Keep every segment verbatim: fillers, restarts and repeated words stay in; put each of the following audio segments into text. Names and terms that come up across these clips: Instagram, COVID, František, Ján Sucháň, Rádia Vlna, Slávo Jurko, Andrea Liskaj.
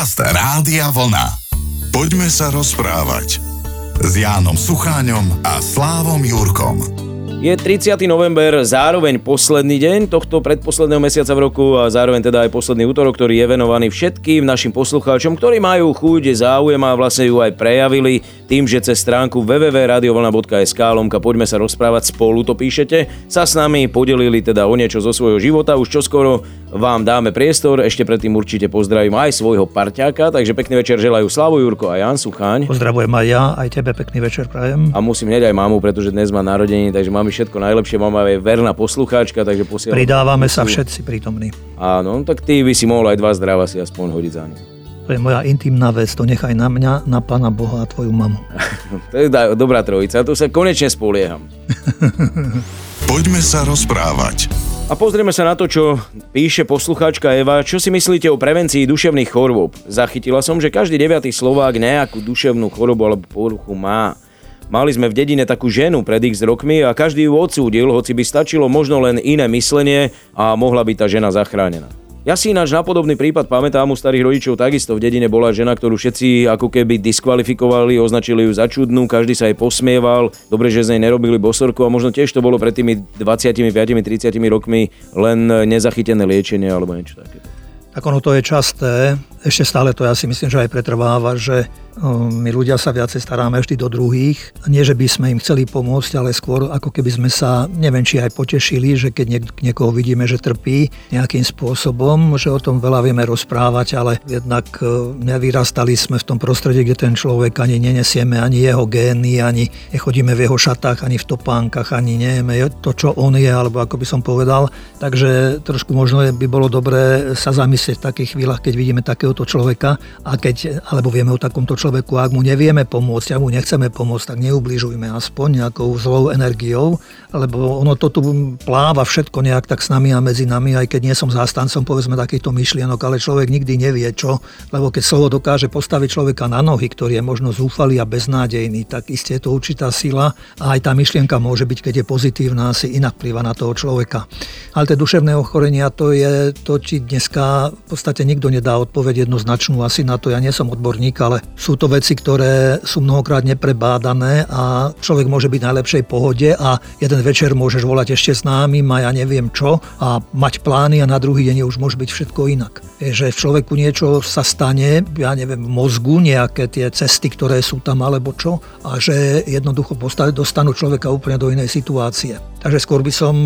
Podcast Rádia Vlna. Poďme sa rozprávať s Jánom Sucháňom a Slávom Jurkom. Je tridsiateho novembra, zároveň posledný deň tohto predposledného mesiaca v roku a zároveň teda aj posledný útorok, ktorý je venovaný všetkým našim poslucháčom, ktorí majú chuť, záujem a vlastne ju aj prejavili tým, že cez stránku www bodka radiovlna bodka es ká lomka poďme sa rozprávať spolu, to píšete, sa s nami podelili teda o niečo zo svojho života. Už čoskoro vám dáme priestor, ešte predtým určite pozdravím aj svojho parťáka, takže pekný večer želajú Slávo Jurko a Ján Sucháň. Pozdravujem aj ja, aj tebe pekný večer prajem. A musím hneď aj mamu, pretože dnes má narodeniny, takže máme všetko najlepšie, mama je verná poslucháčka, takže posielam. Pridávame sa všetci prítomní. Áno, tak ty by si mohol aj dva zdravá si aspoň hodiť za ňu. To je moja intimná vec, to nechaj na mňa, na Pána Boha a tvoju mamu. To je dobrá trojica, tu sa konečne spolieham. Poďme sa rozprávať. A pozrieme sa na to, čo píše poslucháčka Eva. Čo si myslíte o prevencii duševných chorôb? Zachytila som, že každý deviatý Slovák nejakú duševnú chorobu alebo poruchu má. Mali sme v dedine takú ženu pred x rokmi a každý ju odsúdil, hoci by stačilo možno len iné myslenie a mohla by tá žena zachránená. Ja si ináč na podobný prípad pamätám u starých rodičov, takisto v dedine bola žena, ktorú všetci ako keby diskvalifikovali, označili ju za čudnú, každý sa jej posmieval, dobre, že z nej nerobili bosorku a možno tiež to bolo pred tými dvadsiatimi piatimi tridsiatimi rokmi len nezachytené liečenie alebo niečo takéto. Tak ono to je časté, ešte stále to ja si myslím, že aj pretrváva, že my ľudia sa viacej staráme vždy do druhých. Nie, že by sme im chceli pomôcť, ale skôr ako keby sme sa, neviem, či aj potešili, že keď niek- niekoho vidíme, že trpí nejakým spôsobom, že o tom veľa vieme rozprávať, ale jednak nevyrastali sme v tom prostredí, kde ten človek ani nenesieme, ani jeho gény, ani nechodíme v jeho šatách, ani v topánkach, ani nevieme to, čo on je, alebo ako by som povedal. Takže trošku možno by bolo dobré sa zamyslieť v takých chvíľach, keď vidíme takéhoto človeka a keď, alebo vieme o takomto človeku, ak mu nevieme pomôcť, ak mu nechceme pomôcť, tak neubližujme aspoň nejakou zlou energiou, lebo ono to tu pláva všetko nejak tak s nami a medzi nami, aj keď nie som zástancom povedzme takýchto myšlienok, ale človek nikdy nevie čo, lebo keď slovo dokáže postaviť človeka na nohy, ktorý je možno zúfalý a beznádejný, tak iste je to určitá sila a aj tá myšlienka môže byť, keď je pozitívna, asi inak vplyva na toho človeka. Ale tie duševné ochorenia, to je to, či dneska v podstate nikto nedá odpoveď jednoznačnú asi na to, ja nie som odborník, ale sú to veci, ktoré sú mnohokrát neprebádané a človek môže byť v najlepšej pohode a jeden večer môžeš volať ešte s námi a ja neviem čo a mať plány a na druhý deň už môže byť všetko inak. Je, že v človeku niečo sa stane, ja neviem, v mozgu nejaké tie cesty, ktoré sú tam alebo čo a že jednoducho dostanú človeka úplne do inej situácie. Takže skôr by som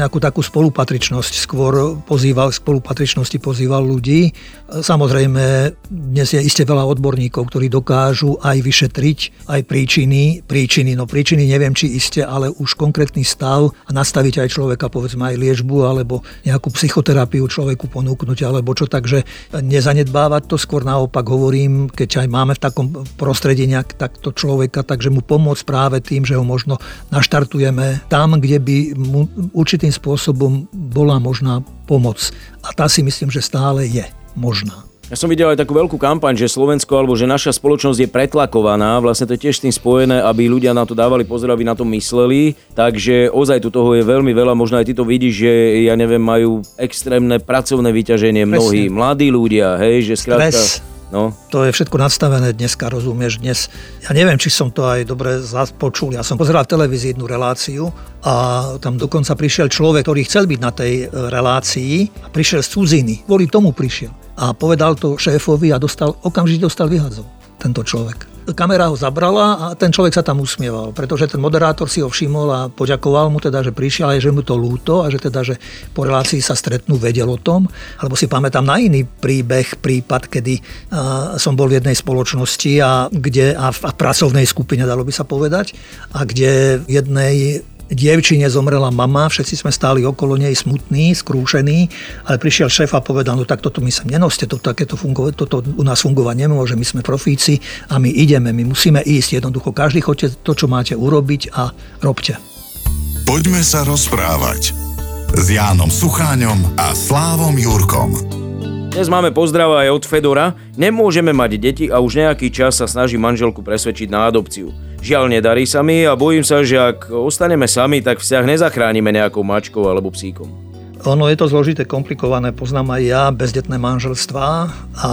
nejakú takú spolupatričnosť skôr pozýval, spolupatričnosti pozýval ľudí. Samozrejme, dnes je iste veľa odborníkov, ktorí dokážu aj vyšetriť, aj príčiny, príčiny, no príčiny neviem, či iste, ale už konkrétny stav a nastaviť aj človeka, povedzme aj liečbu, alebo nejakú psychoterapiu človeku ponúknuť, alebo čo, takže nezanedbávať to, skôr naopak hovorím, keď aj máme v takom prostredí nejak takto človeka, takže mu pomôcť práve tým, že ho možno naštartujeme tam, kde by mu určitým spôsobom bola možná pomoc. A tá si myslím, že stále je možná. Ja som videl aj takú veľkú kampaň, že Slovensko alebo že naša spoločnosť je pretlakovaná. Vlastne to je tiež s tým spojené, aby ľudia na to dávali pozor, aby na to mysleli. Takže ozaj tu toho je veľmi veľa. Možno aj ty to vidíš, že ja neviem, majú extrémne pracovné vyťaženie mnohí. Presne. Mladí ľudia, hej, že skrátka... No. To je všetko nastavené dneska, rozumieš, dnes. Ja neviem, či som to aj dobre počul. Ja som pozeral v televízii jednu reláciu a tam dokonca prišiel človek, ktorý chcel byť na tej relácii a prišiel z cudziny. Kvôli tomu prišiel. A povedal to šéfovi a dostal, okamžite dostal vyhadzov tento človek. Kamera ho zabrala a ten človek sa tam usmieval, pretože ten moderátor si ho všimol a poďakoval mu teda, že prišiel a že mu to ľúto a že teda, že po relácii sa stretnú, vedel o tom. Alebo si pamätám na iný príbeh, prípad, kedy uh, som bol v jednej spoločnosti a, kde, a v a pracovnej skupine, dalo by sa povedať, a kde v jednej dievčine zomrela mama, všetci sme stáli okolo nej smutní, skrúšení, ale prišiel šéf a povedal, no tak toto my sa nenoste, toto, takéto fungovať, toto u nás fungovať nemôže, my sme profíci a my ideme, my musíme ísť, jednoducho každý chodte to, čo máte urobiť a robte. Poďme sa rozprávať s Jánom Sucháňom a Slávom Jurkom. Dnes máme pozdrav aj od Fedora. Nemôžeme mať deti a už nejaký čas sa snaží manželku presvedčiť na adopciu. Žiaľ, nedarí sa mi a bojím sa, že ak ostaneme sami, tak vzťah nezachránime nejakou mačkou alebo psíkom. Ono je to zložité, komplikované. Poznám aj ja bezdetné manželstvá a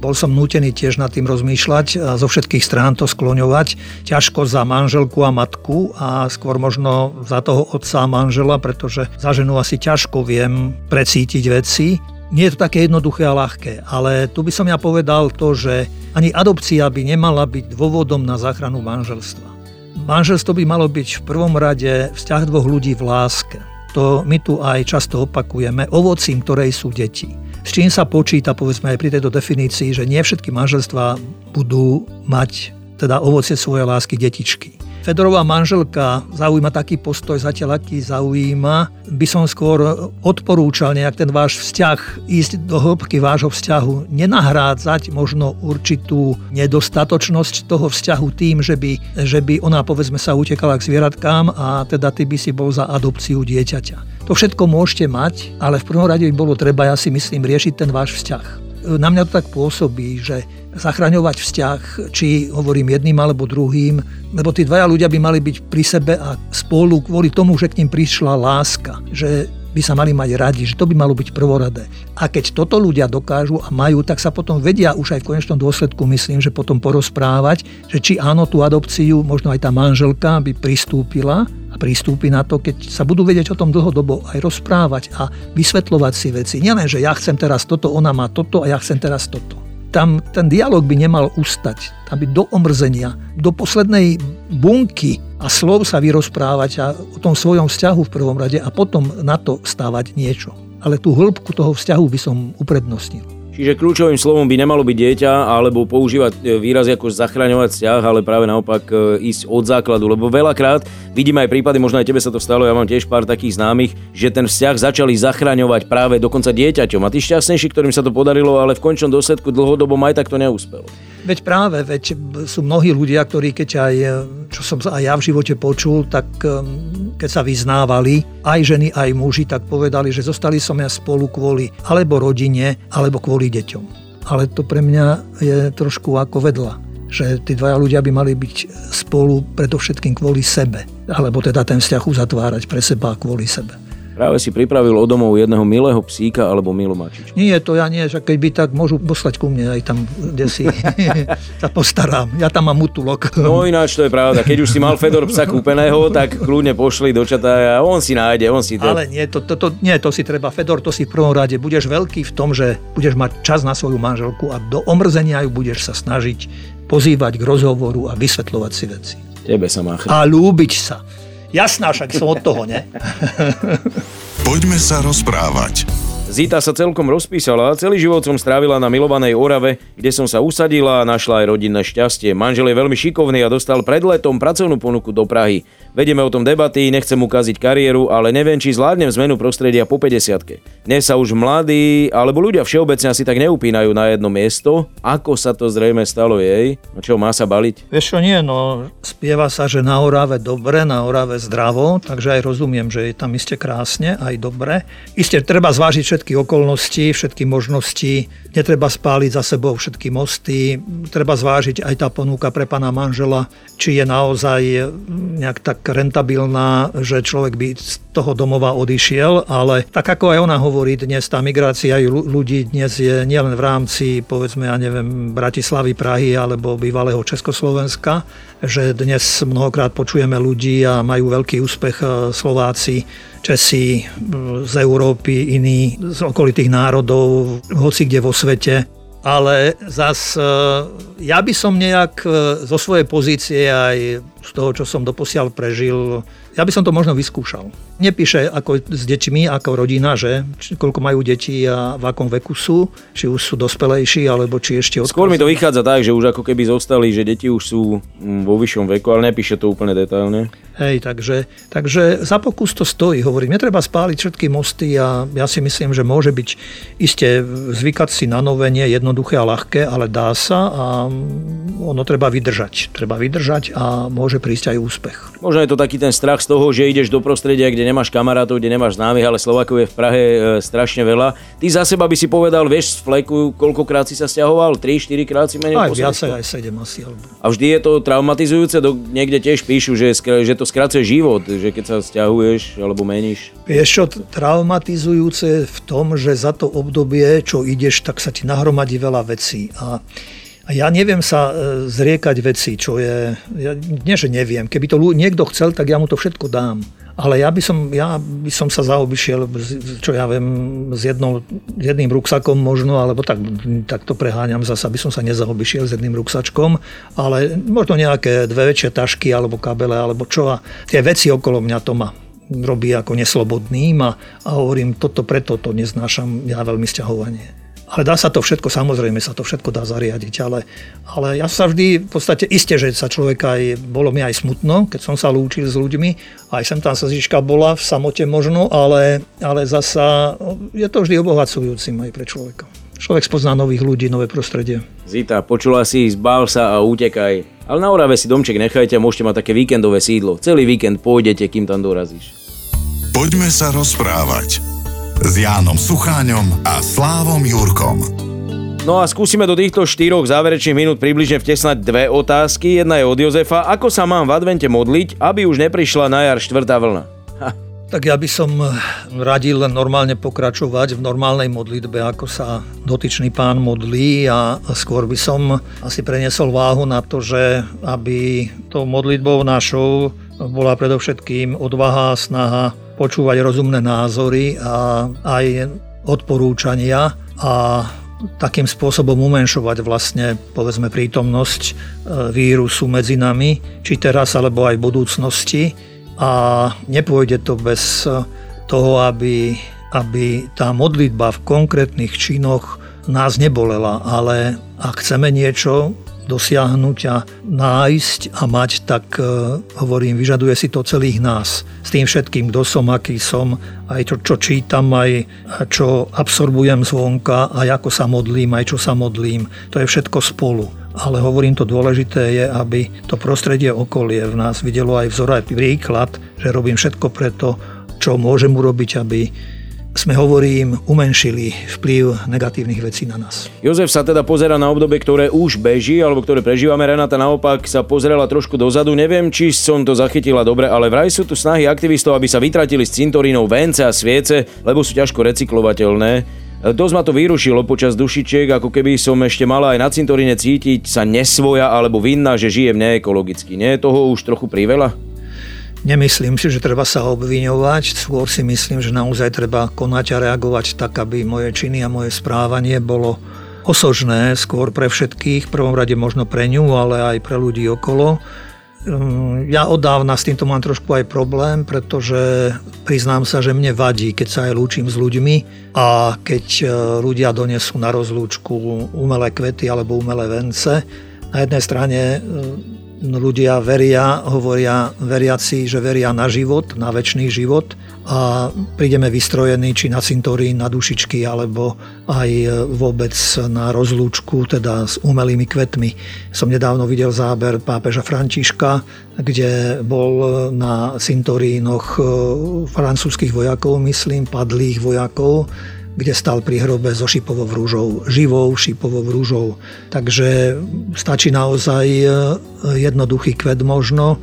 bol som nútený tiež nad tým rozmýšľať a zo všetkých strán to skloňovať. Ťažko za manželku a matku a skôr možno za toho otca manžela, pretože za ženu asi ťažko viem precítiť veci. Nie je to také jednoduché a ľahké, ale tu by som ja povedal to, že ani adopcia by nemala byť dôvodom na záchranu manželstva. Manželstvo by malo byť v prvom rade vzťah dvoch ľudí v láske. To my tu aj často opakujeme, ovocím, ktorej sú deti. S čím sa počíta, povedzme aj pri tejto definícii, že nie všetky manželstvá budú mať teda ovocie svojej lásky detičky. Fedorová manželka zaujíma taký postoj, zatiaľ aký zaujíma. By som skôr odporúčal nejak ten váš vzťah, ísť do hĺbky vášho vzťahu, nenahrádzať možno určitú nedostatočnosť toho vzťahu tým, že by, že by ona povedzme sa utekala k zvieratkám a teda ty by si bol za adopciu dieťaťa. To všetko môžete mať, ale v prvom rade by bolo treba, ja si myslím, riešiť ten váš vzťah. Na mňa to tak pôsobí, že zachraňovať vzťah, či hovorím jedným alebo druhým, lebo tí dvaja ľudia by mali byť pri sebe a spolu kvôli tomu, že k nim prišla láska, že by sa mali mať radi, že to by malo byť prvoradé. A keď toto ľudia dokážu a majú, tak sa potom vedia už aj v konečnom dôsledku, myslím, že potom porozprávať, že či áno, tú adopciu, možno aj tá manželka by pristúpila a pristúpi na to, keď sa budú vedieť o tom dlhodobo aj rozprávať a vysvetľovať si veci. Nielen, že ja chcem teraz toto, ona má toto a ja chcem teraz toto. Tam ten dialog by nemal ustať, tam by do omrzenia, do poslednej bunky a slov sa vyrozprávať a o tom svojom vzťahu v prvom rade a potom na to stávať niečo. Ale tú hĺbku toho vzťahu by som uprednostnil. Čiže kľúčovým slovom by nemalo byť dieťa alebo používať výraz ako zachraňovať vzťah, ale práve naopak ísť od základu, lebo veľakrát vidíme aj prípady, možno aj tebe sa to stalo, ja mám tiež pár takých známych, že ten vzťah začali zachraňovať práve dokonca dieťaťom a tí šťastnejší, ktorým sa to podarilo, ale v končnom dôsledku dlhodobo aj tak to neúspelo. Veď práve, veď sú mnohí ľudia, ktorí keď aj, čo som aj ja v živote počul, tak keď sa vyznávali, aj ženy, aj muži, tak povedali, že zostali som ja spolu kvôli alebo rodine, alebo kvôli deťom. Ale to pre mňa je trošku ako vedľa, že tí dvaja ľudia by mali byť spolu predovšetkým kvôli sebe, alebo teda ten vzťah uzatvárať pre seba a kvôli sebe. Práve si pripravil o domov jedného milého psíka alebo milú mačičku. Nie, to ja nie, že keď by tak môžu poslať ku mne aj tam, kde si sa postarám. Ja tam mám útulok. No ináč to je pravda. Keď už si mal Fedor psa kúpeného, tak kľudne pošli do čata a on si nájde, on si to... Ale nie to, to, to, nie, to si treba. Fedor, to si v prvom rade. Budeš veľký v tom, že budeš mať čas na svoju manželku a do omrzenia ju budeš sa snažiť pozývať k rozhovoru a vysvetľovať si veci. Tebe sa má chrát. A ľúbiť sa. Jasná, však som od toho, ne? Poďme sa rozprávať. Zita sa celkom rozpísala a celý život som strávila na milovanej Orave, kde som sa usadila a našla aj rodinné šťastie. Manžel je veľmi šikovný a dostal pred letom pracovnú ponuku do Prahy. Vedieme o tom debaty, nechcem ukaziť kariéru, ale neviem, či zvládnem zmenu prostredia po päťdesiatke. Dnes sa už mladí, alebo ľudia všeobecne asi tak neupínajú na jedno miesto. Ako sa to zrejme stalo jej? A čo, má sa baliť? Vieš čo, nie, no spieva sa, že na Orave dobre, na Orave zdravo, takže aj rozumiem, že je tam iste krásne, aj dobre. Iste treba zvážiť všetky okolnosti, všetky možnosti. Netreba spáliť za sebou všetky mosty. Treba zvážiť aj tá ponuka pre pána manžela, či je naozaj nejak tak rentabilná, že človek by z toho domova odišiel, ale tak ako aj ona hovorí dnes, tá migrácia ľudí dnes je nielen v rámci, povedzme, ja neviem, Bratislavy, Prahy alebo bývalého Československa, že dnes mnohokrát počujeme ľudí a majú veľký úspech Slováci, Česi z Európy, iní z okolitých národov, hoci kde vo svete. Ale zas ja by som nejak zo svojej pozície aj z toho, čo som doposiaľ prežil, ja by som to možno vyskúšal. Nepíše ako s deťmi, ako rodina, že? Či, koľko majú deti a v akom veku sú, či už sú dospelejší, alebo či ešte odkaz. Skôr mi to vychádza tak, že už ako keby zostali, že deti už sú vo vyššom veku, ale nepíše to úplne detailne. Hej, takže, takže za pokus to stojí, hovorím. Netreba spáliť všetky mosty a ja si myslím, že môže byť iste zvykať si na nové, nie jednoduché a ľahké, ale dá sa a ono treba vydržať. Treba vydržať a môže môže prísť aj úspech. Možno je to taký ten strach z toho, že ideš do prostredia, kde nemáš kamarátov, kde nemáš známych, ale Slovákov je v Prahe strašne veľa. Ty za seba by si povedal, vieš, z fleku, koľkokrát si sa sťahoval? tri štyri krát si menej? Aj viac, aj sedem asi. Alebo... A vždy je to traumatizujúce? Do... Niekde tiež píšu, že, že to skracuje život, že keď sa sťahuješ alebo meníš. Vieš čo, traumatizujúce v tom, že za to obdobie, čo ideš, tak sa ti nahromadí veľa vecí. A ja neviem sa zriekať veci, čo je... Ja, nie, že neviem. Keby to niekto chcel, tak ja mu to všetko dám. Ale ja by som, ja by som sa zaobišiel, čo ja viem, s, jednou, s jedným ruksakom možno, alebo tak, tak to preháňam zasa, by som sa nezaobišiel s jedným ruksačkom, ale možno nejaké dve väčšie tašky, alebo kabele, alebo čo. A tie veci okolo mňa to má. Robí ako neslobodným a, a hovorím, toto preto to neznášam, ja veľmi sťahovanie. Ale dá sa to všetko, samozrejme sa to všetko dá zariadiť, ale, ale ja sa vždy v podstate iste, že sa človek aj, bolo mi aj smutno, keď som sa lúčil s ľuďmi, aj sem tam slzička bola v samote možno, ale, ale zasa je to vždy obohacujúcim aj pre človeka. Človek spozná nových ľudí, nové prostredie. Zita, počula si, zbál sa a utekaj. Ale na Orave si domček nechajte a môžete mať také víkendové sídlo. Celý víkend pôjdete, kým tam dorazíš. Poďme sa rozprávať s Jánom Sucháňom a Slávom Jurkom. No a skúsime do týchto štyroch záverečných minút približne vtesnať dve otázky. Jedna je od Jozefa. Ako sa mám v advente modliť, aby už neprišla na jar štvrtá vlna? Ha. Tak ja by som radil normálne pokračovať v normálnej modlitbe, ako sa dotyčný pán modlí, a skôr by som asi preniesol váhu na to, že aby tou modlitbou našou bola predovšetkým odvaha, snaha počúvať rozumné názory a aj odporúčania a takým spôsobom umenšovať vlastne, povedzme, prítomnosť vírusu medzi nami, či teraz, alebo aj v budúcnosti. A nepôjde to bez toho, aby, aby tá modlitba v konkrétnych činoch nás nebolela, ale ak chceme niečo dosiahnuť a nájsť a mať, tak uh, hovorím, vyžaduje si to celých nás. S tým všetkým, kto som, aký som, aj to, čo čítam, aj čo absorbujem zvonka, aj ako sa modlím, aj čo sa modlím. To je všetko spolu. Ale hovorím, to dôležité je, aby to prostredie okolie v nás videlo aj vzor, aj príklad, že robím všetko preto, čo môžem urobiť, aby sme, hovorím, umenšili vplyv negatívnych vecí na nás. Jozef sa teda pozerá na obdobie, ktoré už beží, alebo ktoré prežívame. Renata naopak sa pozerala trošku dozadu. Neviem, či som to zachytila dobre, ale vraj sú tu snahy aktivistov, aby sa vytratili z cintorínov vence a sviece, lebo sú ťažko recyklovateľné. Dosť ma to vyrušilo počas dušičiek, ako keby som ešte mala aj na cintoríne cítiť sa nesvoja alebo vinná, že žijem neekologicky. Nie je toho už trochu priveľa? Nemyslím si, že treba sa obviňovať, skôr si myslím, že naozaj treba konať a reagovať tak, aby moje činy a moje správanie bolo osožné skôr pre všetkých, v prvom rade možno pre ňu, ale aj pre ľudí okolo. Ja od dávna s týmto mám trošku aj problém, pretože priznám sa, že mne vadí, keď sa aj lúčim s ľuďmi a keď ľudia donesú na rozlúčku umelé kvety alebo umelé vence. Na jednej strane ľudia veria, hovoria veriaci, že veria na život, na večný život, a prídeme vystrojení či na cintorín, na dušičky, alebo aj vôbec na rozlúčku, teda s umelými kvetmi. Som nedávno videl záber pápeža Františka, kde bol na cintorínoch francúzskych vojakov, myslím, padlých vojakov, kde stal pri hrobe so šipovou rúžou, živou šipovou rúžou. Takže stačí naozaj jednoduchý kvet možno.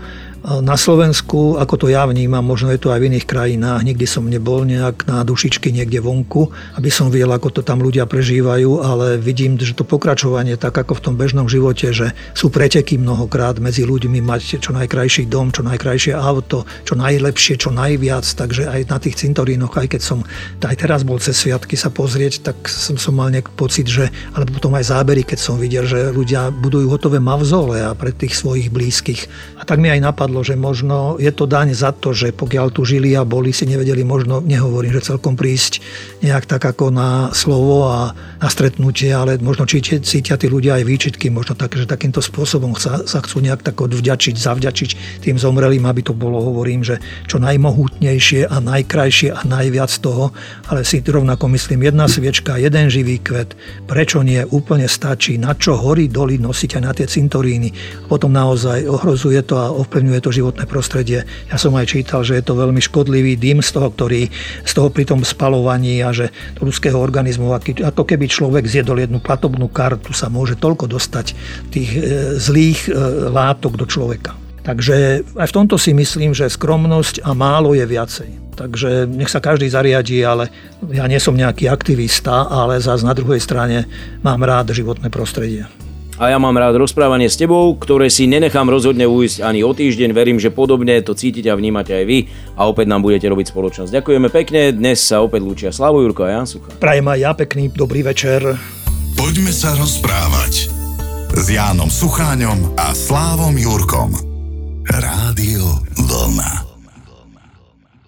Na Slovensku, ako to ja vnímam, možno je to aj v iných krajinách, nikdy som nebol nejak na dušičky niekde vonku, aby som videl, ako to tam ľudia prežívajú, ale vidím, že to pokračovanie, tak ako v tom bežnom živote, že sú preteky mnohokrát medzi ľuďmi, mať čo najkrajší dom, čo najkrajšie auto, čo najlepšie, čo najviac, takže aj na tých cintorínoch, aj keď som aj teraz bol cez sviatky sa pozrieť, tak som, som mal nejaký pocit, že, ale potom aj zábery, keď som videl, že ľudia budujú hotové mavzole a pre tých svojich blízkych. A tak mi aj napadlo, napadlo, že možno je to daň za to, že pokiaľ tu žili a boli, si nevedeli možno, nehovorím, že celkom prísť nejak tak ako na slovo a na stretnutie, ale možno cítia, cítia tí ľudia aj výčitky, možno tak, že takýmto spôsobom sa, sa chcú nejak tak odvďačiť, zavďačiť tým zomrelým, aby to bolo, hovorím, že čo najmohutnejšie a najkrajšie a najviac toho, ale si rovnako myslím, jedna sviečka, jeden živý kvet, prečo nie, úplne stačí, na čo hory doly nosiť aj na tie cintoríny. Potom naozaj ohrozuje to a ovplyvňuje to životné prostredie. Ja som aj čítal, že je to veľmi škodlivý dym z toho, ktorý z toho pri tom spalovaní a že do ľudského organizmu, ako keby človek zjedol jednu platobnú kartu, sa môže toľko dostať tých zlých látok do človeka. Takže aj v tomto si myslím, že skromnosť a málo je viacej. Takže nech sa každý zariadí, ale ja nie som nejaký aktivista, ale zase na druhej strane mám rád životné prostredie. A ja mám rád rozprávanie s tebou, ktoré si nenechám rozhodne ujsť ani o týždeň. Verím, že podobne to cítite a vnímate aj vy a opäť nám budete robiť spoločnosť. Ďakujeme pekne, dnes sa opäť lúčia Slávo Jurko a Ján Sucháň. Prajem aj ja pekný, dobrý večer. Poďme sa rozprávať s Jánom Sucháňom a Slávom Jurkom. Rádio Vlna.